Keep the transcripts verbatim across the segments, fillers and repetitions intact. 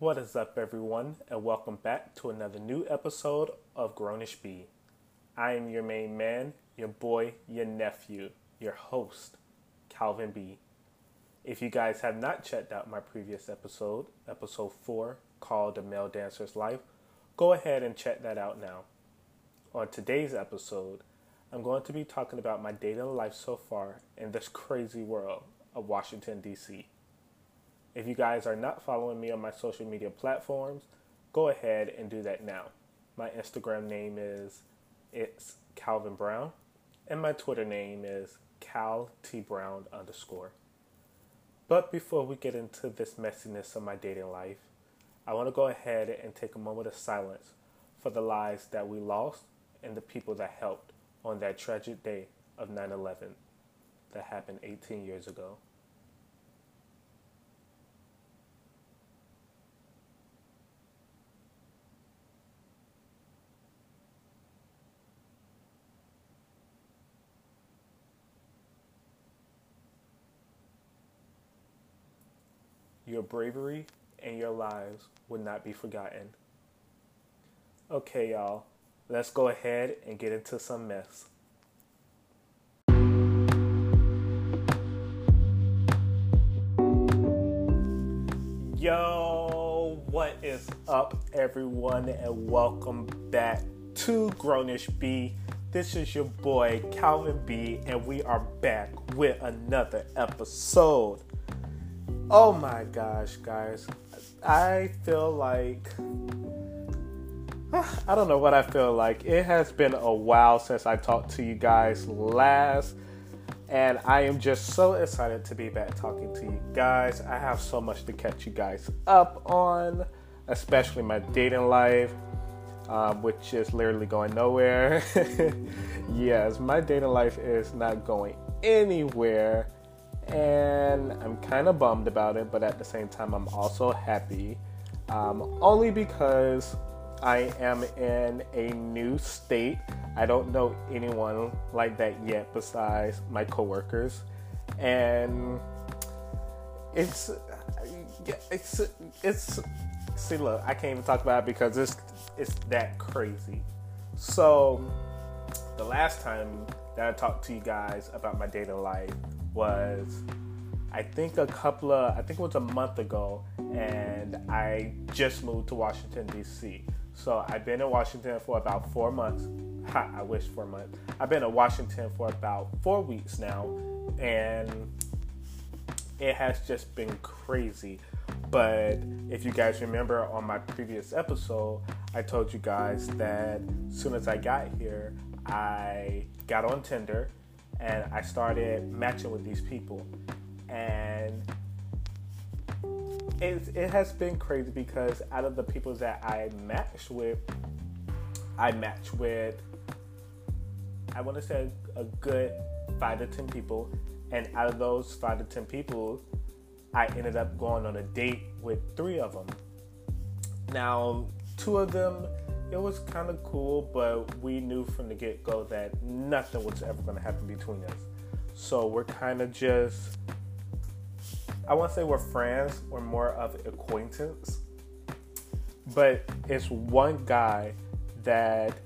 What is up, everyone, and welcome back to another new episode of Grownish B. I am your main man, your boy, your nephew, your host, Calvin B. If you guys have not checked out my previous episode, episode four, called The Male Dancer's Life, go ahead and check that out now. On today's episode, I'm going to be talking about my dating life so far in this crazy world of Washington, D C If you guys are not following me on my social media platforms, go ahead and do that now. My Instagram name is it's Calvin Brown, and my Twitter name is CalTBrown underscore. But before we get into this messiness of my dating life, I want to go ahead and take a moment of silence for the lives that we lost and the people that helped on that tragic day of nine eleven that happened eighteen years ago. Your bravery and your lives would not be forgotten. Okay, y'all, let's go ahead and get into some mess. Yo, what is up, everyone, and welcome back to Grownish B. This is your boy, Calvin B, and we are back with another episode. Oh my gosh, guys, I feel like, I don't know what I feel like. It has been a while since I talked to you guys last, and I am just so excited to be back talking to you guys. I have so much to catch you guys up on, especially my dating life, um, which is literally going nowhere. Yes, my dating life is not going anywhere. And I'm kind of bummed about it, but at the same time, I'm also happy, um, only because I am in a new state. I don't know anyone like that yet besides my coworkers, and it's it's it's see, look, I can't even talk about it because it's it's that crazy. So the last time that I talked to you guys about my dating life was I think a couple of I think it was a month ago, and I just moved to Washington, D C So I've been in Washington for about four months. Ha, I wish four months. I've been in Washington for about four weeks now, and it has just been crazy. But if you guys remember on my previous episode, I told you guys that as soon as I got here, I got on Tinder and I started matching with these people, and it, it has been crazy because out of the people that I matched with, I matched with, I want to say a good five to ten people, and out of those five to ten people, I ended up going on a date with three of them. Now, two of them, it was kind of cool, but we knew from the get-go that nothing was ever going to happen between us. So we're kind of just, I won't say we're friends, we're more of acquaintance. But it's one guy that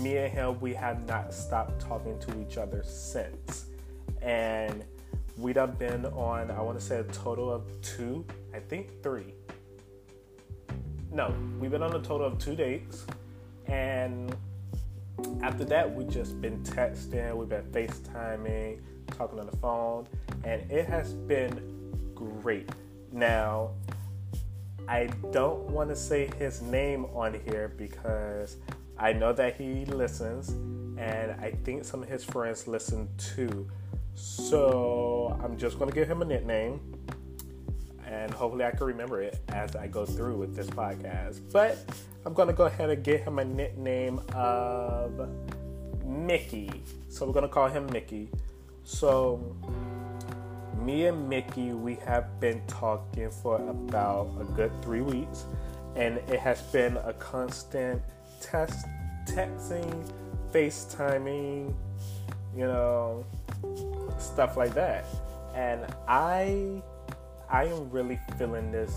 me and him, we have not stopped talking to each other since. And we'd have been on, I want to say a total of two, I think three. No, we've been on a total of two dates, and after that, we've just been texting, we've been FaceTiming, talking on the phone, and it has been great. Now, I don't want to say his name on here because I know that he listens, and I think some of his friends listen too, so I'm just going to give him a nickname. And hopefully I can remember it as I go through with this podcast. But I'm going to go ahead and give him a nickname of Mickey. So we're going to call him Mickey. So me and Mickey, we have been talking for about a good three weeks. And it has been a constant text, texting, FaceTiming, you know, stuff like that. And I... I am really feeling this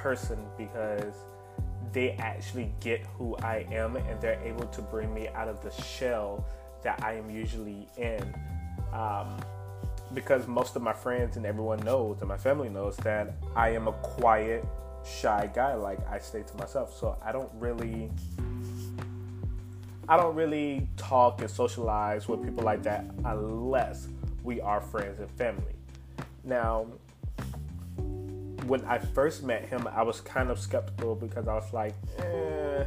person because they actually get who I am, and they're able to bring me out of the shell that I am usually in. Um, because most of my friends and everyone knows, and my family knows, that I am a quiet, shy guy. Like, I stay to myself, so I don't really, I don't really talk and socialize with people like that unless we are friends and family. Now, when I first met him, I was kind of skeptical because I was like, eh,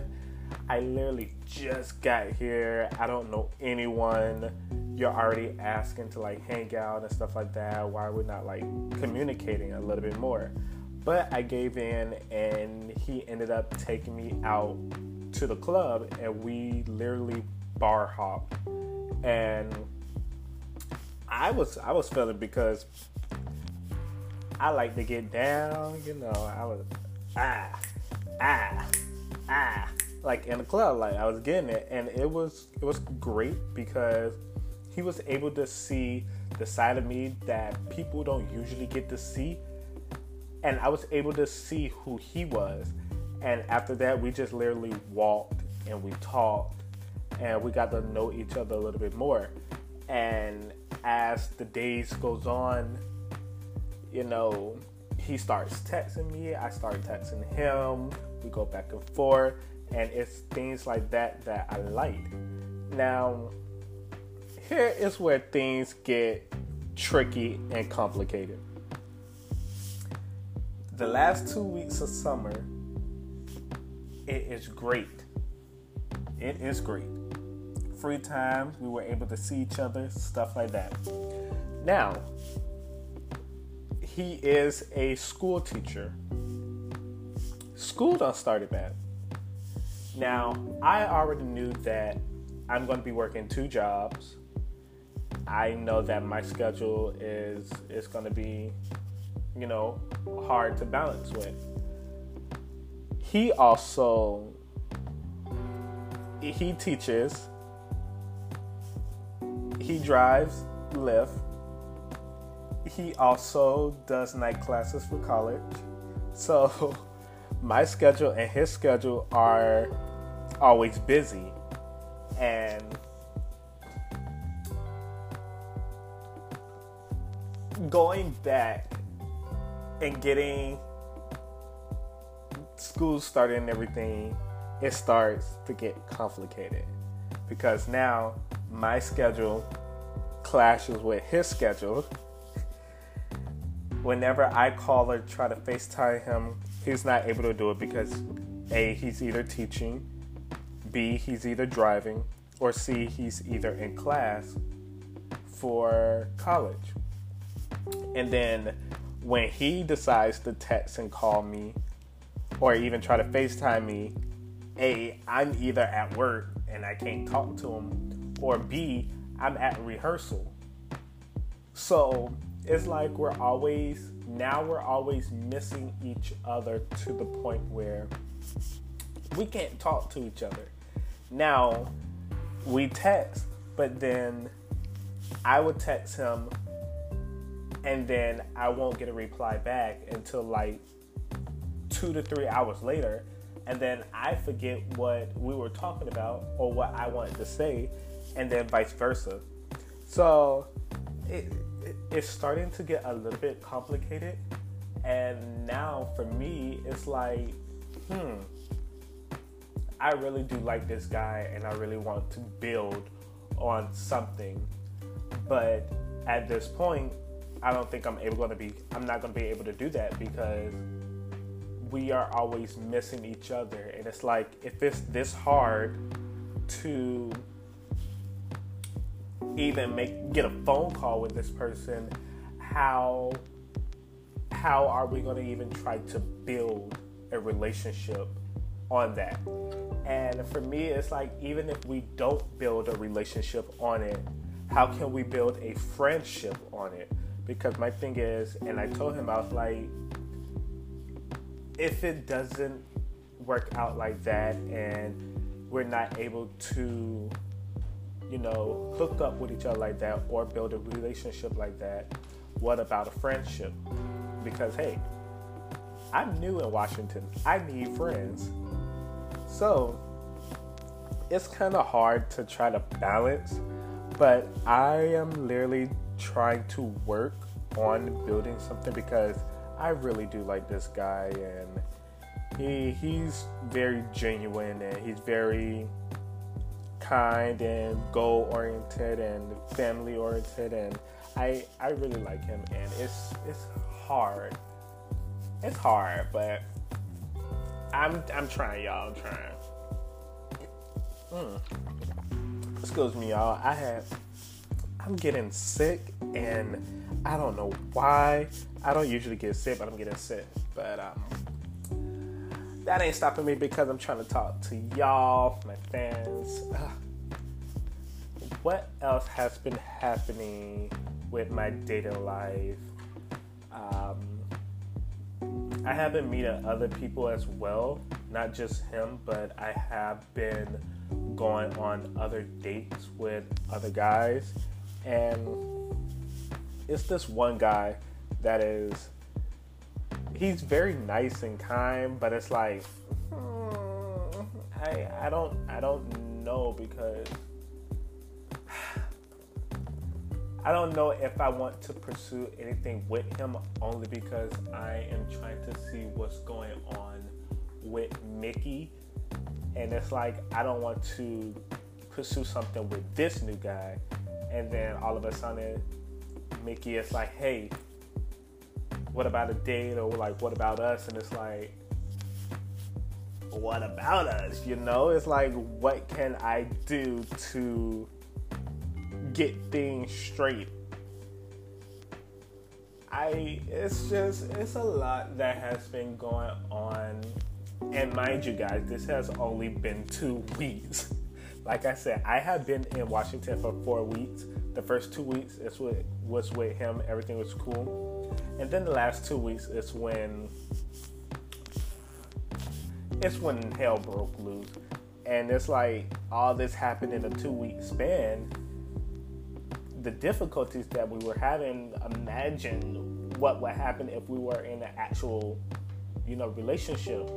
I literally just got here. I don't know anyone. You're already asking to like hang out and stuff like that. Why are we not like communicating a little bit more? But I gave in, and he ended up taking me out to the club, and we literally bar hopped. And I was I was feeling, because I like to get down, you know. I was ah ah ah like in the club, like I was getting it, and it was it was great because he was able to see the side of me that people don't usually get to see, and I was able to see who he was. And after that, we just literally walked and we talked, and we got to know each other a little bit more. And as the days goes on, you know, he starts texting me, I start texting him, we go back and forth, and it's things like that that I like. Now, here is where things get tricky and complicated. The last two weeks of summer, it is great. It is great. Free time, we were able to see each other, stuff like that. Now, he is a school teacher. School done started back. Now, I already knew that I'm going to be working two jobs. I know that my schedule is, is going to be, you know, hard to balance with. He also, he teaches, he drives Lyft. He also does night classes for college. So my schedule and his schedule are always busy. And going back and getting school started and everything, it starts to get complicated. Because now my schedule clashes with his schedule. Whenever I call or try to FaceTime him, he's not able to do it because A, he's either teaching, B, he's either driving, or C, he's either in class for college. And then when he decides to text and call me or even try to FaceTime me, A, I'm either at work and I can't talk to him, or B, I'm at rehearsal. So it's like we're always, now we're always missing each other to the point where we can't talk to each other. Now, we text, but then I would text him, and then I won't get a reply back until like two to three hours later. And then I forget what we were talking about or what I wanted to say, and then vice versa. So it... it's starting to get a little bit complicated, and now for me it's like hmm I really do like this guy, and I really want to build on something, but at this point I don't think I'm able going to be I'm not going to be able to do that because we are always missing each other. And it's like, if it's this hard to even make get a phone call with this person, how how are we going to even try to build a relationship on that? And for me it's like, even if we don't build a relationship on it, how can we build a friendship on it? Because my thing is, and I told him, I was like, if it doesn't work out like that and we're not able to, you know, hook up with each other like that or build a relationship like that, what about a friendship? Because hey, I'm new in Washington. I need friends. So it's kind of hard to try to balance, but I am literally trying to work on building something because I really do like this guy, and he he's very genuine, and he's very kind and goal-oriented and family-oriented, and I I really like him, and it's it's hard. It's hard, but I'm I'm trying, y'all. I'm trying. Mm. Excuse me, y'all. I have I'm getting sick, and I don't know why. I don't usually get sick, but I'm getting sick. But um, that ain't stopping me because I'm trying to talk to y'all, my fans. Ugh. What else has been happening with my dating life? Um, I have been meeting other people as well, not just him, but I have been going on other dates with other guys, and it's this one guy that is, he's very nice and kind, but it's like, hmm, I I don't I don't know because I don't know if I want to pursue anything with him, only because I am trying to see what's going on with Mickey. And it's like, I don't want to pursue something with this new guy. And then all of a sudden, Mickey is like, hey, what about a date? Or like, what about us? And it's like, what about us? You know, it's like, what can I do to get things straight? I, it's just, it's a lot that has been going on. And mind you guys, this has only been two weeks. Like I said, I have been in Washington for four weeks. The first two weeks is what was with him. Everything was cool. And then the last two weeks is when it's when hell broke loose. And it's like all this happened in a two-week span. The difficulties that we were having, imagine what would happen if we were in an actual, you know, relationship.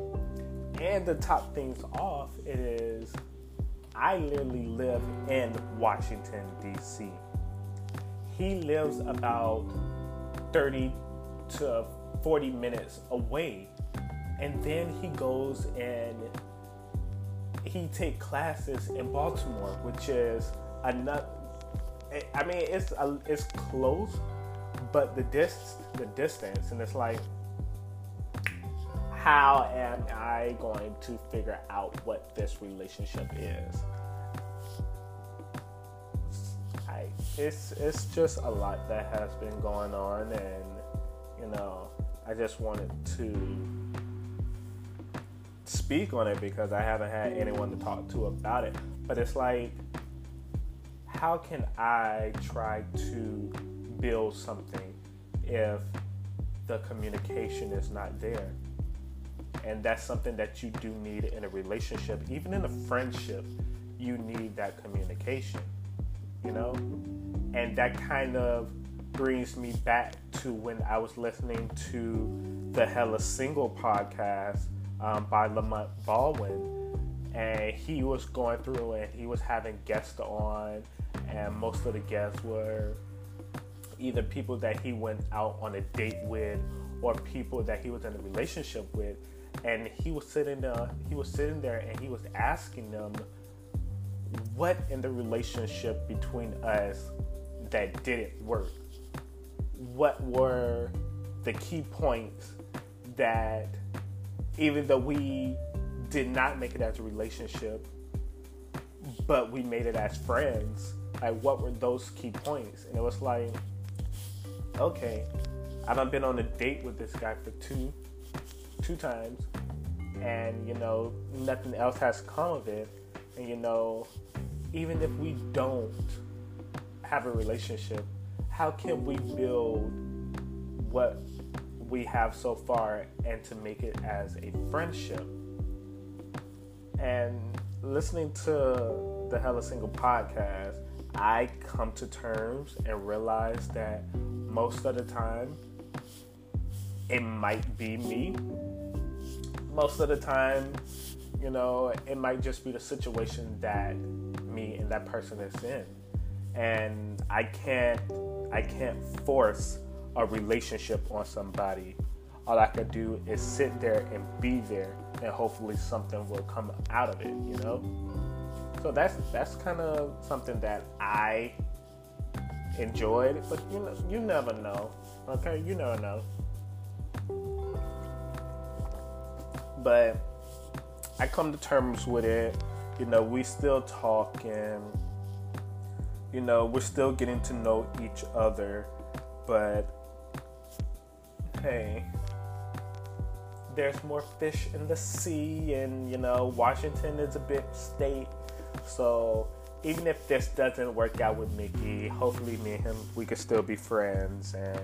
And to top things off, it is, I literally live in Washington, D C. He lives about thirty to forty minutes away. And then he goes and he takes classes in Baltimore, which is another, I mean, it's a, it's close, but the dis- the distance, and it's like, how am I going to figure out what this relationship is? I, it's it's just a lot that has been going on, and you know, I just wanted to speak on it because I haven't had anyone to talk to about it. But it's like, how can I try to build something if the communication is not there? And that's something that you do need in a relationship. Even in a friendship, you need that communication, you know? And that kind of brings me back to when I was listening to the Hella Single podcast um, by Lamont Baldwin. And he was going through and he was having guests on. And most of the guests were either people that he went out on a date with or people that he was in a relationship with. And he was sitting there, he was sitting there, and he was asking them, "What in the relationship between us that didn't work? What were the key points that, even though we did not make it as a relationship, but we made it as friends? Like, what were those key points?" And it was like, okay, I've been on a date with this guy for two. two times, and you know, nothing else has come of it. And you know, even if we don't have a relationship, how can we build what we have so far and to make it as a friendship? And listening to the Hella Single podcast, I come to terms and realize that most of the time it might be me. Most of the time, you know, it might just be the situation that me and that person is in. And I can't, I can't force a relationship on somebody. All I could do is sit there and be there, and hopefully something will come out of it, you know? So that's that's kind of something that I enjoyed, but you know, you never know, okay? You never know. But I come to terms with it. You know, we still talk, and you know, we're still getting to know each other, but hey, there's more fish in the sea, and you know, Washington is a big state, so even if this doesn't work out with Mickey, hopefully me and him, we can still be friends and,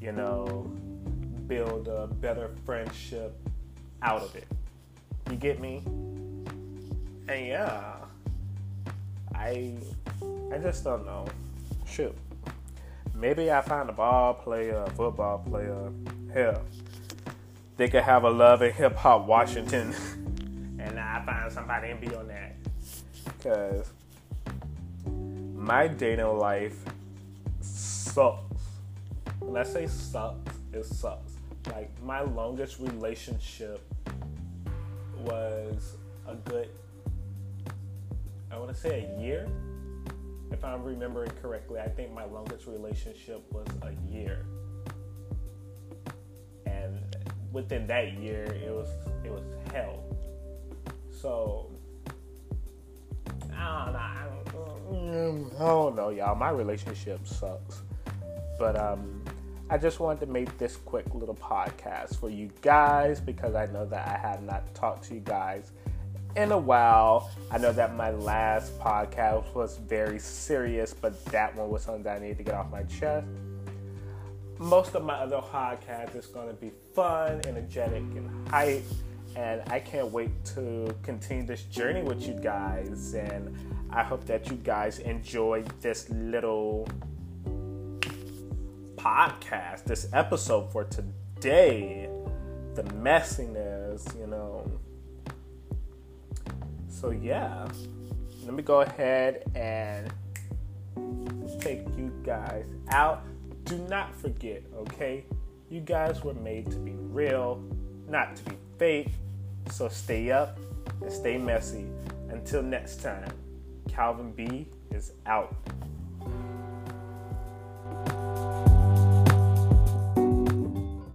you know, build a better friendship out of it. You get me? And yeah, I I just don't know. Shoot. Maybe I find a ball player, a football player. Hell, they could have a love in hip-hop Washington. And I find somebody and be on that. Because my dating life sucks. When I say sucks, it sucks. Like, my longest relationship was a good, I want to say a year. If I'm remembering correctly, I think my longest relationship was a year. And within that year, it was it was hell. So, I don't know. I don't, I don't know, y'all. My relationship sucks. But um, I just wanted to make this quick little podcast for you guys, because I know that I have not talked to you guys in a while. I know that my last podcast was very serious, but that one was something that I needed to get off my chest. Most of my other podcasts is going to be fun, energetic, and hype, and I can't wait to continue this journey with you guys, and I hope that you guys enjoyed this little podcast, this episode for today, the messiness, you know. So yeah, let me go ahead and take you guys out. Do not forget, okay? You guys were made to be real, not to be fake. So stay up and stay messy. Until next time, Calvin B is out.